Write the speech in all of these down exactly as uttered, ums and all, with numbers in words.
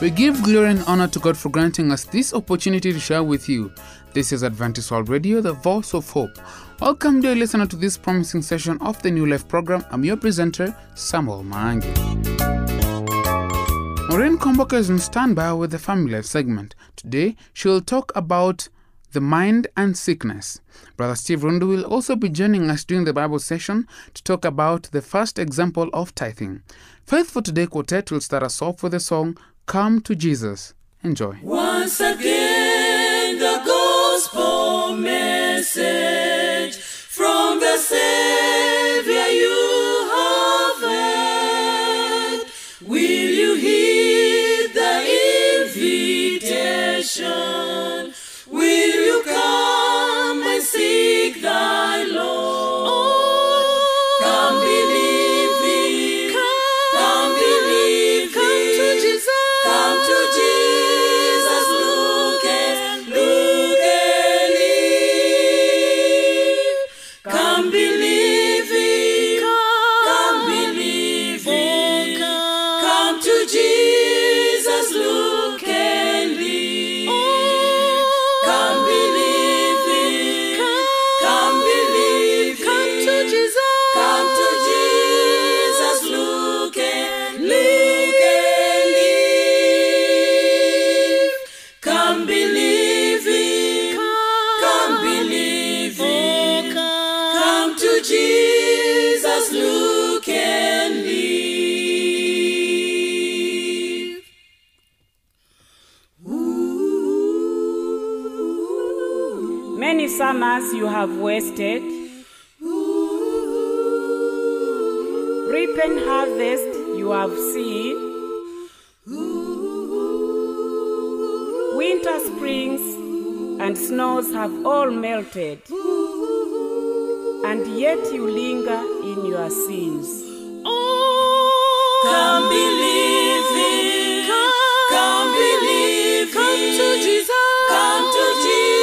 We give glory and honor to God for granting us this opportunity to share with you. This is Adventist World Radio, the voice of hope. Welcome, dear listener, to this promising session of the New Life program. I'm your presenter, Samuel Mwangi. Maureen Komboko is on standby with the Family Life segment. Today, she'll talk about the mind and sickness. Brother Steve Rundu will also be joining us during the Bible session to talk about the first example of tithing. Faith for Today Quartet will start us off with the song, Come to Jesus. Enjoy. Once again, the gospel message from the Savior you have heard. Will you heed the invitation? Will you come and seek thy Lord? Oh, come believe him. Come, come believe come him. Come to Jesus. Come to Jesus. Look and look and live. Come believe him. Come, come believe him. Come. Come to Jesus. Look and live. Oh, summers you have wasted, reap and harvest you have seen, winter, springs, and snows have all melted, and yet you linger in your sins. Oh, come believe him, come, come believe him, come to Jesus, come to Jesus.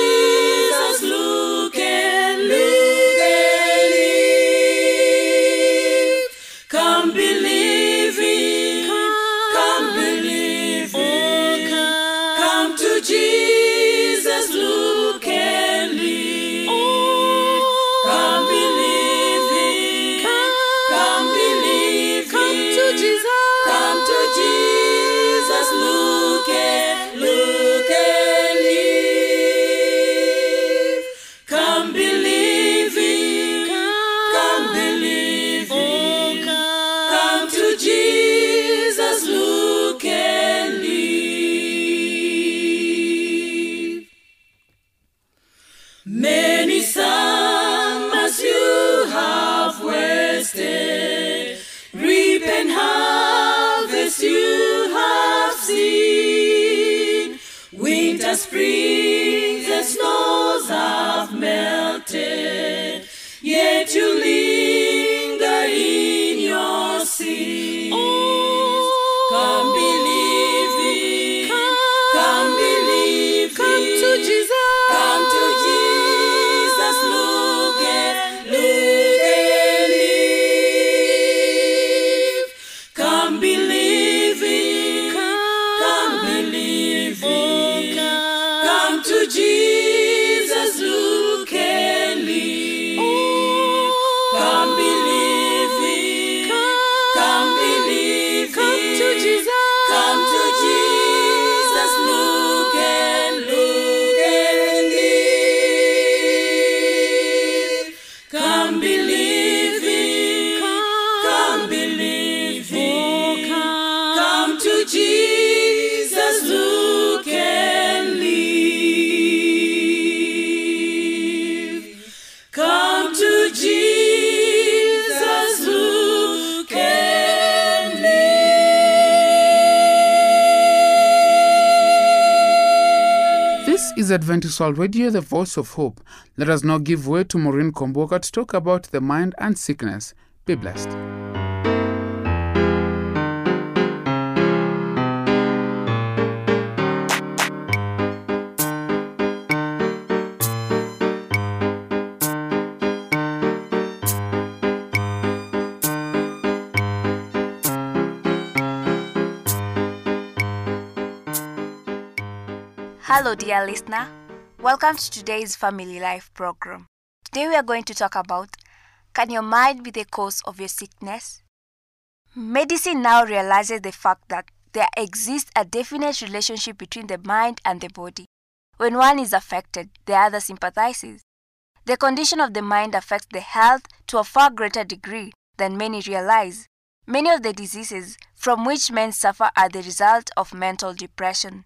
Springs and snows have melted, yet you linger in your sins. Oh, come believe him, come, come believe him, come to Jesus, come to Jesus, look and look and live. Come believe him, come, come believe him. To Jesus, look and live. Oh, come believe him. Come, come believe come him. Come to Jesus. Come to Jesus, look and look and live. Come believe him. Come, come believe him. Oh, come. Come to Jesus, look and live. This is Adventist World Radio, the voice of hope. Let us now give way to Maureen Komboko to talk about the mind and sickness. Be blessed. Hello dear listener, welcome to today's Family Life program. Today we are going to talk about, can your mind be the cause of your sickness? Medicine now realizes the fact that there exists a definite relationship between the mind and the body. When one is affected, the other sympathizes. The condition of the mind affects the health to a far greater degree than many realize. Many of the diseases from which men suffer are the result of mental depression.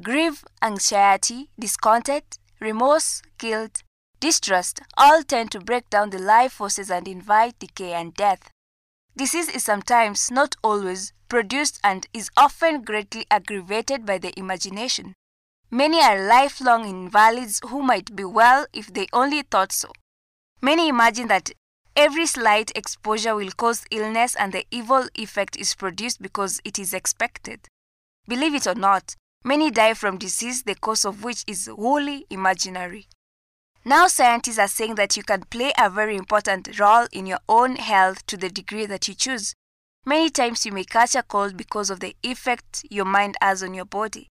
Grief, anxiety, discontent, remorse, guilt, distrust all tend to break down the life forces and invite decay and death. Disease is sometimes, not always, produced and is often greatly aggravated by the imagination. Many are lifelong invalids who might be well if they only thought so. Many imagine that every slight exposure will cause illness and the evil effect is produced because it is expected. Believe it or not, many die from disease, the cause of which is wholly imaginary. Now scientists are saying that you can play a very important role in your own health to the degree that you choose. Many times you may catch a cold because of the effect your mind has on your body.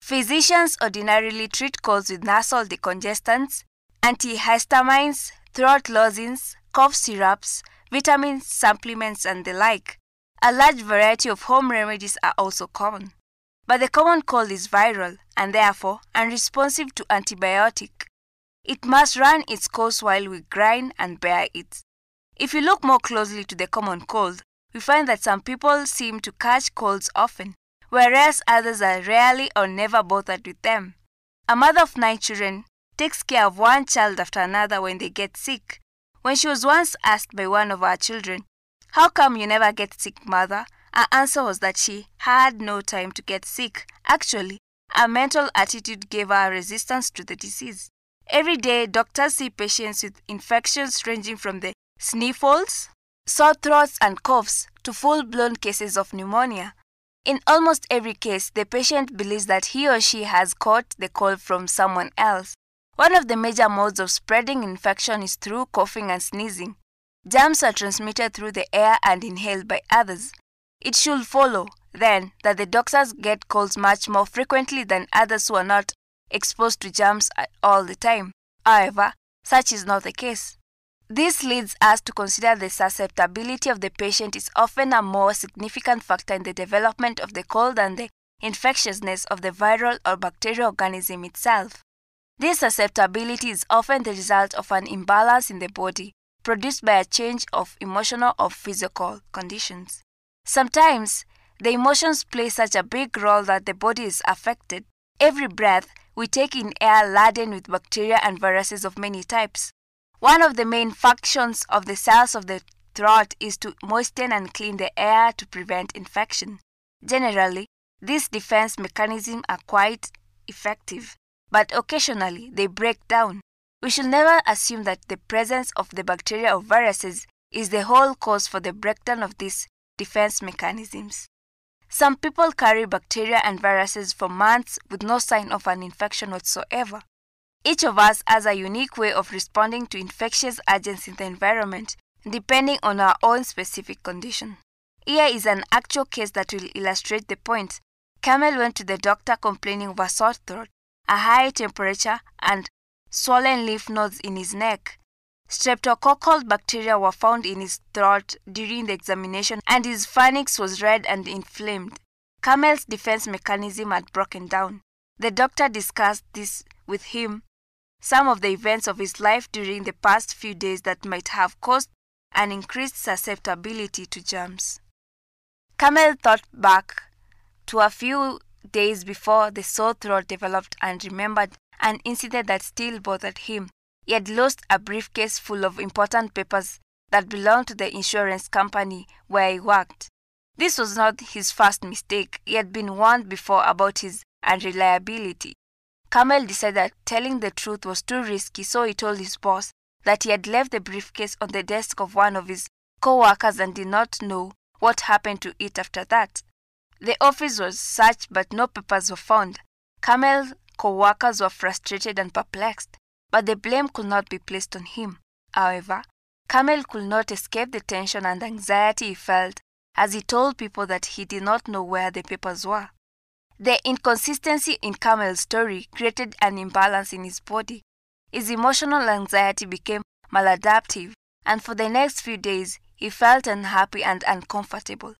Physicians ordinarily treat colds with nasal decongestants, antihistamines, throat lozenges, cough syrups, vitamins, supplements and the like. A large variety of home remedies are also common. But the common cold is viral and therefore unresponsive to antibiotic. It must run its course while we grind and bear it. If you look more closely to the common cold, we find that some people seem to catch colds often, whereas others are rarely or never bothered with them. A mother of nine children takes care of one child after another when they get sick. When she was once asked by one of our children, "How come you never get sick, mother?" Her answer was that she had no time to get sick. Actually, her mental attitude gave her resistance to the disease. Every day, doctors see patients with infections ranging from the sniffles, sore throats and coughs to full-blown cases of pneumonia. In almost every case, the patient believes that he or she has caught the cold from someone else. One of the major modes of spreading infection is through coughing and sneezing. Germs are transmitted through the air and inhaled by others. It should follow, then, that the doctors get colds much more frequently than others who are not exposed to germs all the time. However, such is not the case. This leads us to consider the susceptibility of the patient is often a more significant factor in the development of the cold than the infectiousness of the viral or bacterial organism itself. This susceptibility is often the result of an imbalance in the body, produced by a change of emotional or physical conditions. Sometimes, the emotions play such a big role that the body is affected. Every breath we take in air laden with bacteria and viruses of many types. One of the main functions of the cells of the throat is to moisten and clean the air to prevent infection. Generally, these defense mechanisms are quite effective, but occasionally they break down. We should never assume that the presence of the bacteria or viruses is the whole cause for the breakdown of these defense mechanisms. Some people carry bacteria and viruses for months with no sign of an infection whatsoever. Each of us has a unique way of responding to infectious agents in the environment, depending on our own specific condition. Here is an actual case that will illustrate the point. Kamel went to the doctor complaining of a sore throat, a high temperature, and swollen lymph nodes in his neck. Streptococcal bacteria were found in his throat during the examination and his pharynx was red and inflamed. Kamel's defense mechanism had broken down. The doctor discussed this with him, some of the events of his life during the past few days that might have caused an increased susceptibility to germs. Kamel thought back to a few days before the sore throat developed and remembered an incident that still bothered him. He had lost a briefcase full of important papers that belonged to the insurance company where he worked. This was not his first mistake. He had been warned before about his unreliability. Kamel decided that telling the truth was too risky, so he told his boss that he had left the briefcase on the desk of one of his co-workers and did not know what happened to it after that. The office was searched, but no papers were found. Kamel's co-workers were frustrated and perplexed, but the blame could not be placed on him. However, Kamel could not escape the tension and anxiety he felt as he told people that he did not know where the papers were. The inconsistency in Kamel's story created an imbalance in his body. His emotional anxiety became maladaptive, and for the next few days, he felt unhappy and uncomfortable.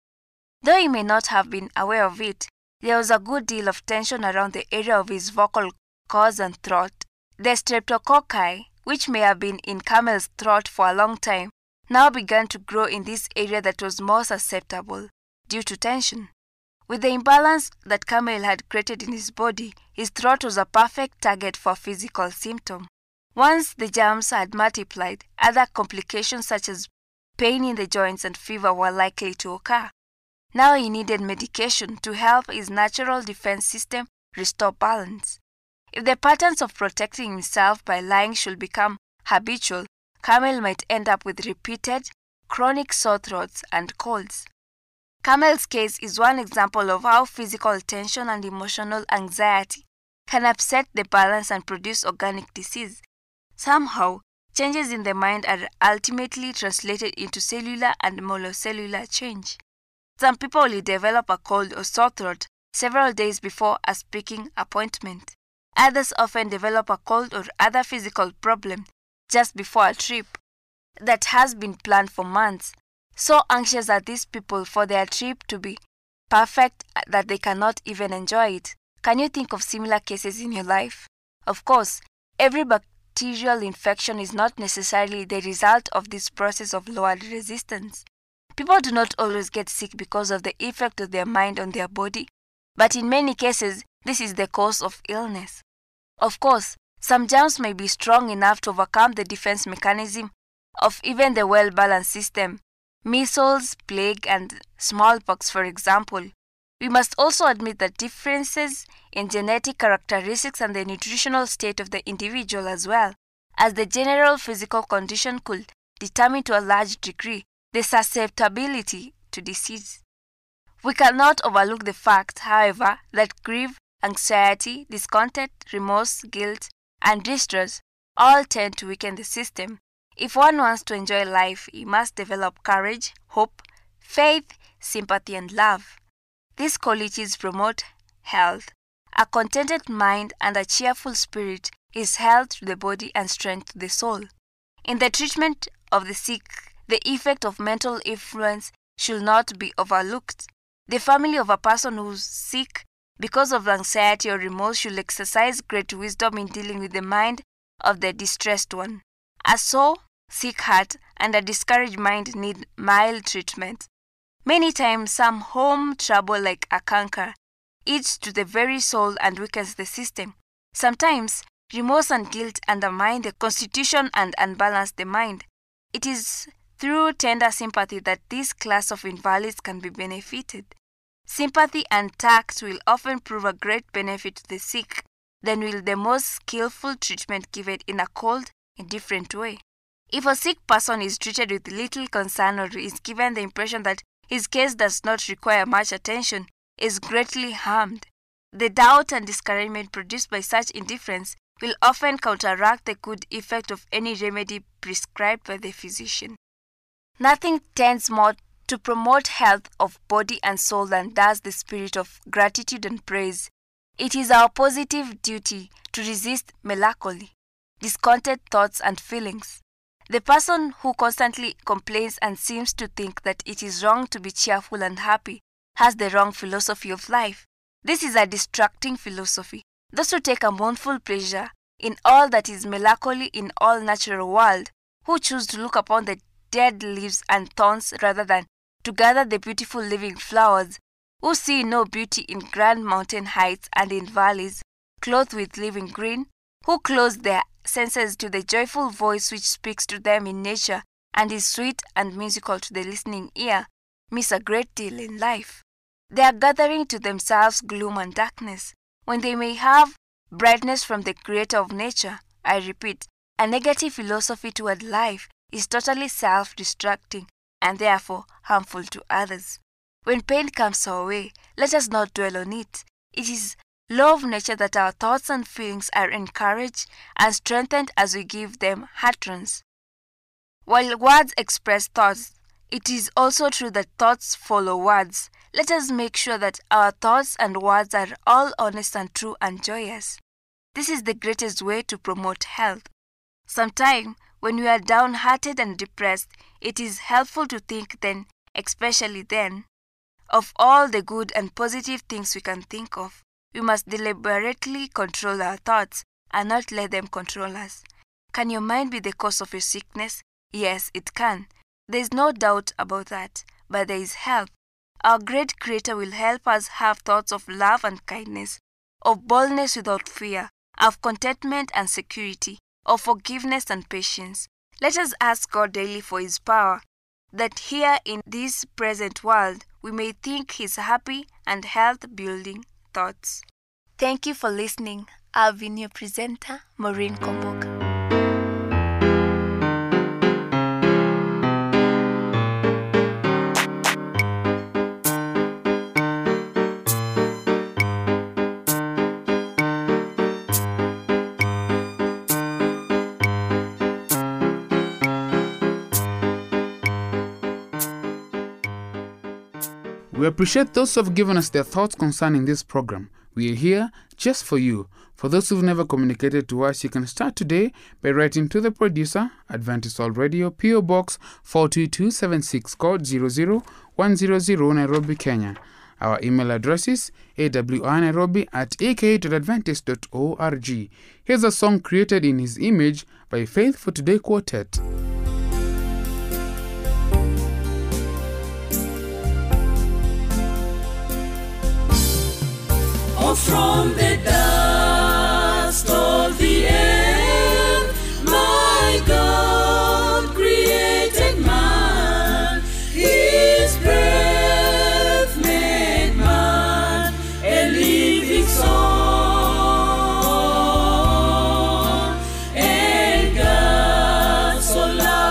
Though he may not have been aware of it, there was a good deal of tension around the area of his vocal cords and throat. The streptococci, which may have been in Kamel's throat for a long time, now began to grow in this area that was more susceptible due to tension. With the imbalance that Kamel had created in his body, his throat was a perfect target for a physical symptom. Once the germs had multiplied, other complications such as pain in the joints and fever were likely to occur. Now he needed medication to help his natural defense system restore balance. If the patterns of protecting himself by lying should become habitual, Kamel might end up with repeated, chronic sore throats and colds. Kamel's case is one example of how physical tension and emotional anxiety can upset the balance and produce organic disease. Somehow, changes in the mind are ultimately translated into cellular and molecular change. Some people will develop a cold or sore throat several days before a speaking appointment. Others often develop a cold or other physical problem just before a trip that has been planned for months. So anxious are these people for their trip to be perfect that they cannot even enjoy it. Can you think of similar cases in your life? Of course, every bacterial infection is not necessarily the result of this process of lowered resistance. People do not always get sick because of the effect of their mind on their body, but in many cases, this is the cause of illness. Of course, some germs may be strong enough to overcome the defense mechanism of even the well-balanced system. Measles, plague, and smallpox, for example. We must also admit that differences in genetic characteristics and the nutritional state of the individual as well as the general physical condition could determine to a large degree the susceptibility to disease. We cannot overlook the fact, however, that grief, anxiety, discontent, remorse, guilt, and distress all tend to weaken the system. If one wants to enjoy life, he must develop courage, hope, faith, sympathy, and love. These qualities promote health. A contented mind and a cheerful spirit is health to the body and strength to the soul. In the treatment of the sick, the effect of mental influence should not be overlooked. The family of a person who is sick because of anxiety or remorse should exercise great wisdom in dealing with the mind of the distressed one. A sore, sick heart, and a discouraged mind need mild treatment. Many times, some home trouble like a canker eats to the very soul and weakens the system. Sometimes, remorse and guilt undermine the constitution and unbalance the mind. It is through tender sympathy that this class of invalids can be benefited. Sympathy and tact will often prove a great benefit to the sick than will the most skillful treatment given in a cold, in different way. If a sick person is treated with little concern or is given the impression that his case does not require much attention, is greatly harmed. The doubt and discouragement produced by such indifference will often counteract the good effect of any remedy prescribed by the physician. Nothing tends more to promote health of body and soul than does the spirit of gratitude and praise. It is our positive duty to resist melancholy, discontent thoughts and feelings. The person who constantly complains and seems to think that it is wrong to be cheerful and happy has the wrong philosophy of life. This is a distracting philosophy. Those who take a mournful pleasure in all that is melancholy in all natural world, who choose to look upon the dead leaves and thorns rather than to gather the beautiful living flowers, who see no beauty in grand mountain heights and in valleys clothed with living green, who close their senses to the joyful voice which speaks to them in nature and is sweet and musical to the listening ear, miss a great deal in life. They are gathering to themselves gloom and darkness, when they may have brightness from the Creator of nature. I repeat, a negative philosophy toward life is totally self-destructing and therefore harmful to others. When pain comes our way, let us not dwell on it. It is law of nature that our thoughts and feelings are encouraged and strengthened as we give them utterance. While words express thoughts, it is also true that thoughts follow words. Let us make sure that our thoughts and words are all honest and true and joyous. This is the greatest way to promote health. Sometimes, when we are downhearted and depressed, it is helpful to think then, especially then, of all the good and positive things we can think of. We must deliberately control our thoughts and not let them control us. Can your mind be the cause of your sickness? Yes, it can. There is no doubt about that, but there is help. Our great Creator will help us have thoughts of love and kindness, of boldness without fear, of contentment and security, of forgiveness and patience. Let us ask God daily for His power, that here in this present world we may think His happy and health-building thoughts. Thank you for listening. I've been your presenter, Maureen Komboko. We appreciate those who have given us their thoughts concerning this program. We are here just for you. For those who have never communicated to us, you can start today by writing to the producer, Adventist World Radio, P O Box four two two seven six, code zero zero one zero zero, Nairobi, Kenya. Our email address is a w r nairobi at a k dot adventist dot org. Here's a song created in His image by Faith for Today Quartet. From the dust of the earth, my God created man, His breath made man a living soul, and God so loved.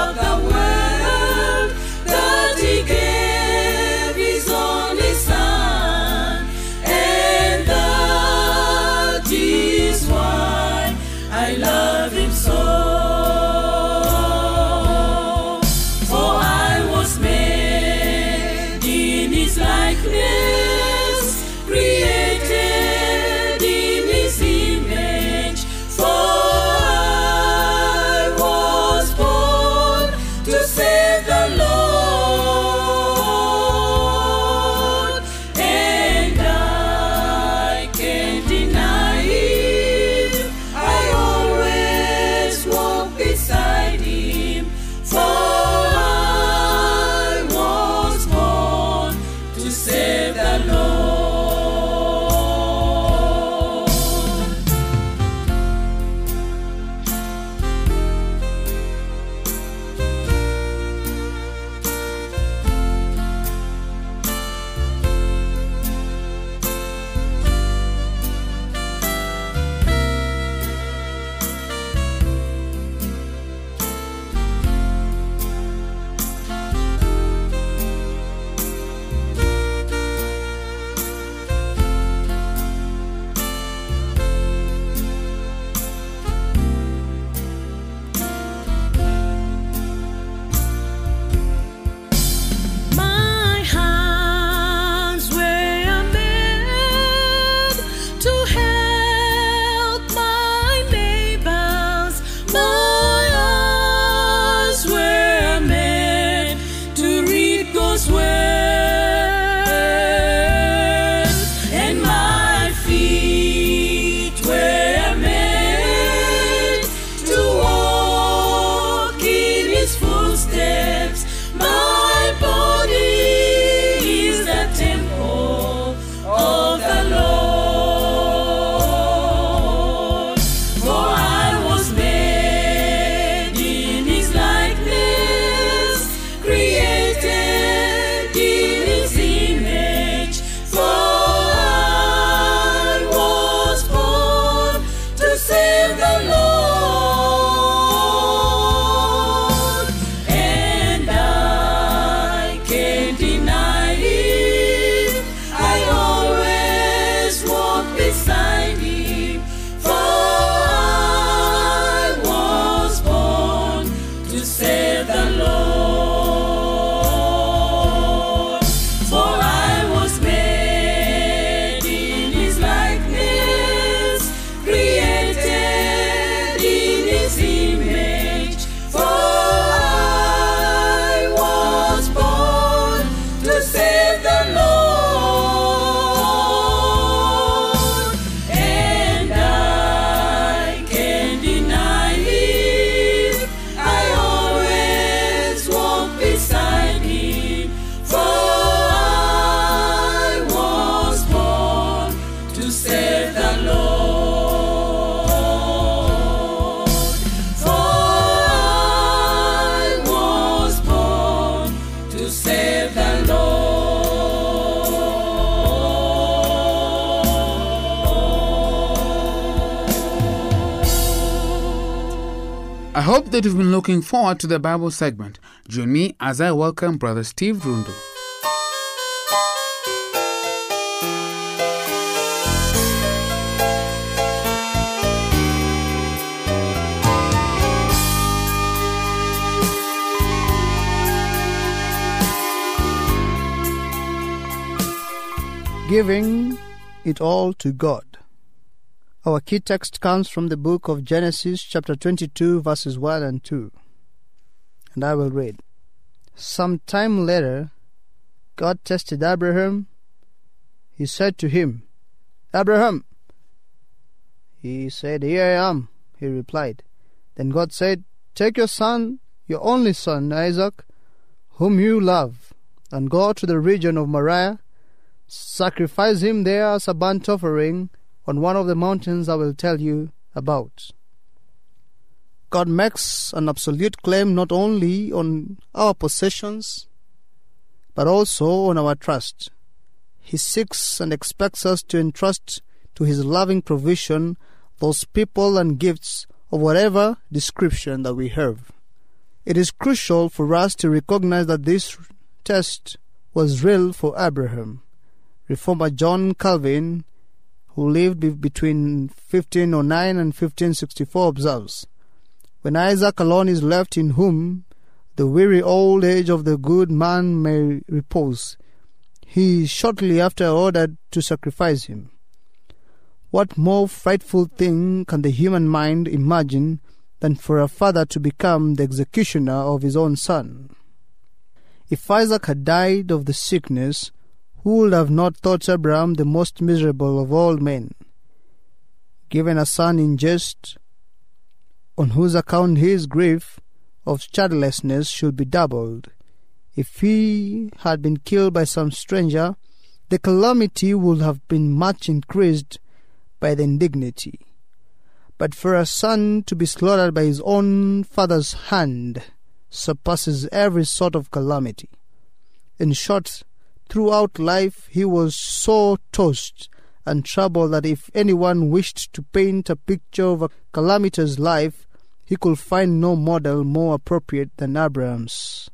I hope that you've been looking forward to the Bible segment. Join me as I welcome Brother Steve Rundu. Giving it all to God. Our key text comes from the book of Genesis, chapter twenty-two, verses one and two. And I will read. Some time later, God tested Abraham. He said to him, "Abraham." He said, "Here I am," he replied. Then God said, "Take your son, your only son, Isaac, whom you love, and go to the region of Moriah. Sacrifice him there as a burnt offering on one of the mountains I will tell you about." God makes an absolute claim not only on our possessions, but also on our trust. He seeks and expects us to entrust to His loving provision those people and gifts of whatever description that we have. It is crucial for us to recognize that this test was real for Abraham. Reformer John Calvin, who lived between fifteen oh nine and fifteen sixty-four, observes, "When Isaac alone is left, in whom the weary old age of the good man may repose, he is shortly after ordered to sacrifice him." What more frightful thing can the human mind imagine than for a father to become the executioner of his own son? If Isaac had died of the sickness, who would have not thought Abraham the most miserable of all men, given a son in jest, on whose account his grief of childlessness should be doubled? If he had been killed by some stranger, the calamity would have been much increased by the indignity. But for a son to be slaughtered by his own father's hand surpasses every sort of calamity. In short, throughout life he was so tossed and troubled that if anyone wished to paint a picture of a calamitous life, he could find no model more appropriate than Abraham's.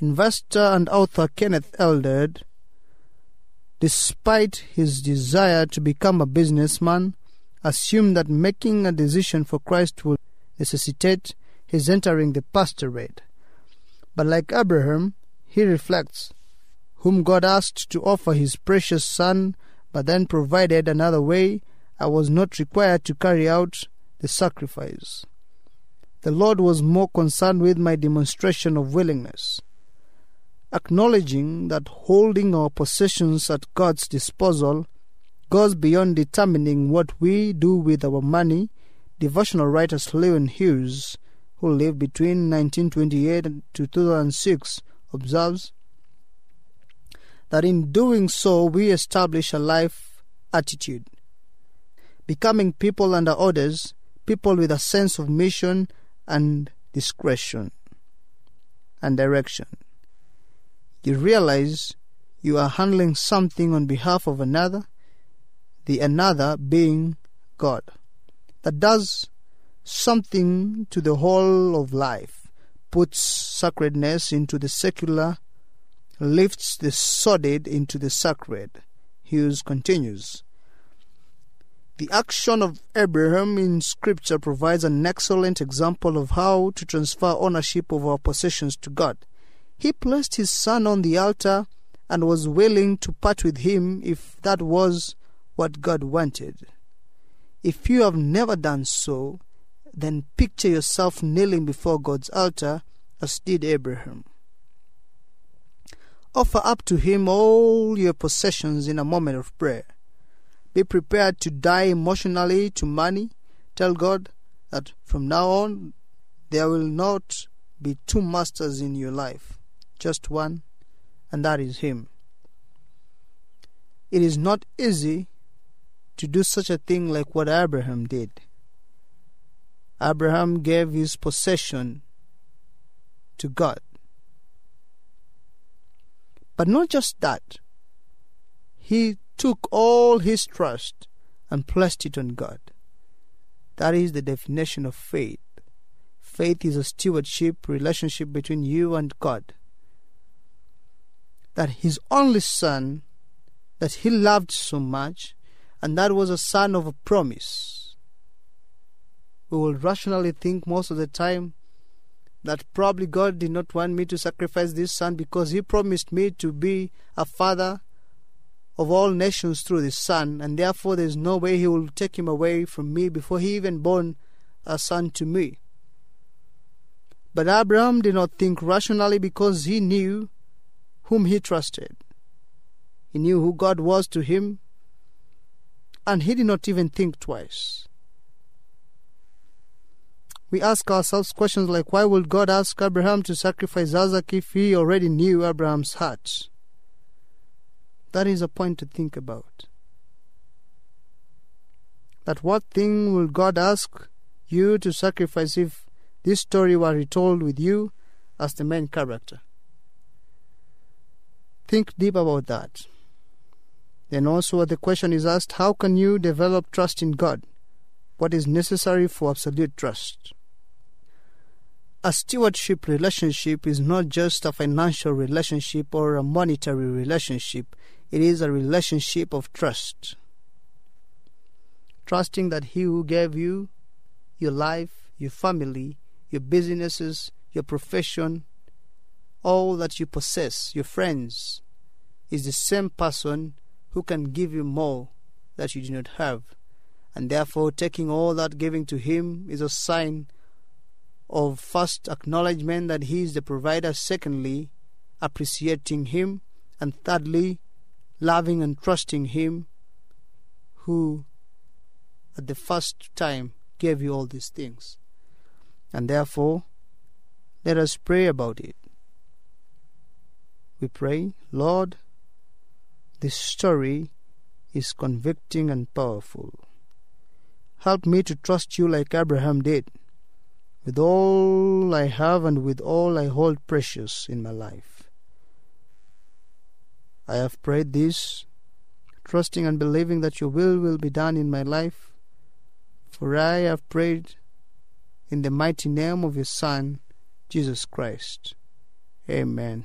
Investor and author Kenneth Eldred, despite his desire to become a businessman, assumed that making a decision for Christ would necessitate his entering the pastorate. But like Abraham, he reflects, "Whom God asked to offer his precious son, but then provided another way, I was not required to carry out the sacrifice. The Lord was more concerned with my demonstration of willingness." Acknowledging that holding our possessions at God's disposal goes beyond determining what we do with our money, devotional writer Selwyn Hughes, who lived between nineteen twenty-eight and two thousand six, observes that in doing so we establish a life attitude, becoming people under orders, people with a sense of mission and discretion and direction. You realize you are handling something on behalf of another, the another being God, that does something to the whole of life, puts sacredness into the secular, lifts the sordid into the sacred. Hughes continues, "The action of Abraham in Scripture provides an excellent example of how to transfer ownership of our possessions to God. He placed his son on the altar and was willing to part with him if that was what God wanted. If you have never done so, then picture yourself kneeling before God's altar as did Abraham. Offer up to Him all your possessions in a moment of prayer. Be prepared to die emotionally to money. Tell God that from now on there will not be two masters in your life, just one, and that is Him." It is not easy to do such a thing like what Abraham did. Abraham gave his possession to God. But not just that. He took all his trust and placed it on God. That is the definition of faith. Faith is a stewardship relationship between you and God. That His only Son, that He loved so much, and that was a Son of a promise. We will rationally think most of the time that probably God did not want me to sacrifice this Son because He promised me to be a father of all nations through the Son, and therefore there is no way He will take Him away from me before He even born a son to me. But Abraham did not think rationally because he knew whom he trusted. He knew who God was to him, and he did not even think twice. We ask ourselves questions like, why would God ask Abraham to sacrifice Isaac if He already knew Abraham's heart? That is a point to think about. That what thing will God ask you to sacrifice if this story were retold with you as the main character? Think deep about that. Then also the question is asked, how can you develop trust in God? What is necessary for absolute trust? A stewardship relationship is not just a financial relationship or a monetary relationship. It is a relationship of trust. Trusting that He who gave you your life, your family, your businesses, your profession, all that you possess, your friends, is the same person who can give you more that you do not have. And therefore, taking all that giving to Him is a sign of first acknowledgement that He is the provider, secondly, appreciating Him, and thirdly, loving and trusting Him who at the first time gave you all these things. And therefore, let us pray about it. We pray, Lord, this story is convicting and powerful. Help me to trust You like Abraham did, with all I have and with all I hold precious in my life. I have prayed this, trusting and believing that Your will will be done in my life, for I have prayed in the mighty name of Your Son, Jesus Christ. Amen.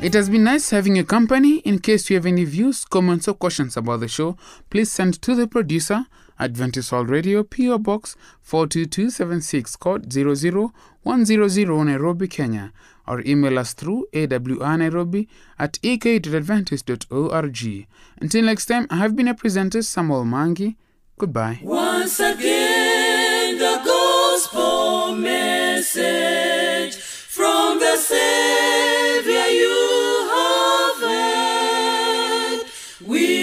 It has been nice having your company. In case you have any views, comments, or questions about the show, please send to the producer, Adventist World Radio, P O Box four two two seven six, code zero zero one zero zero, Nairobi, Kenya, or email us through a w r nairobi at e k dot adventist dot org. Until next time, I have been a presenter, Samuel Mwangi. Goodbye. Once again, the gospel message from the Savior you have heard. We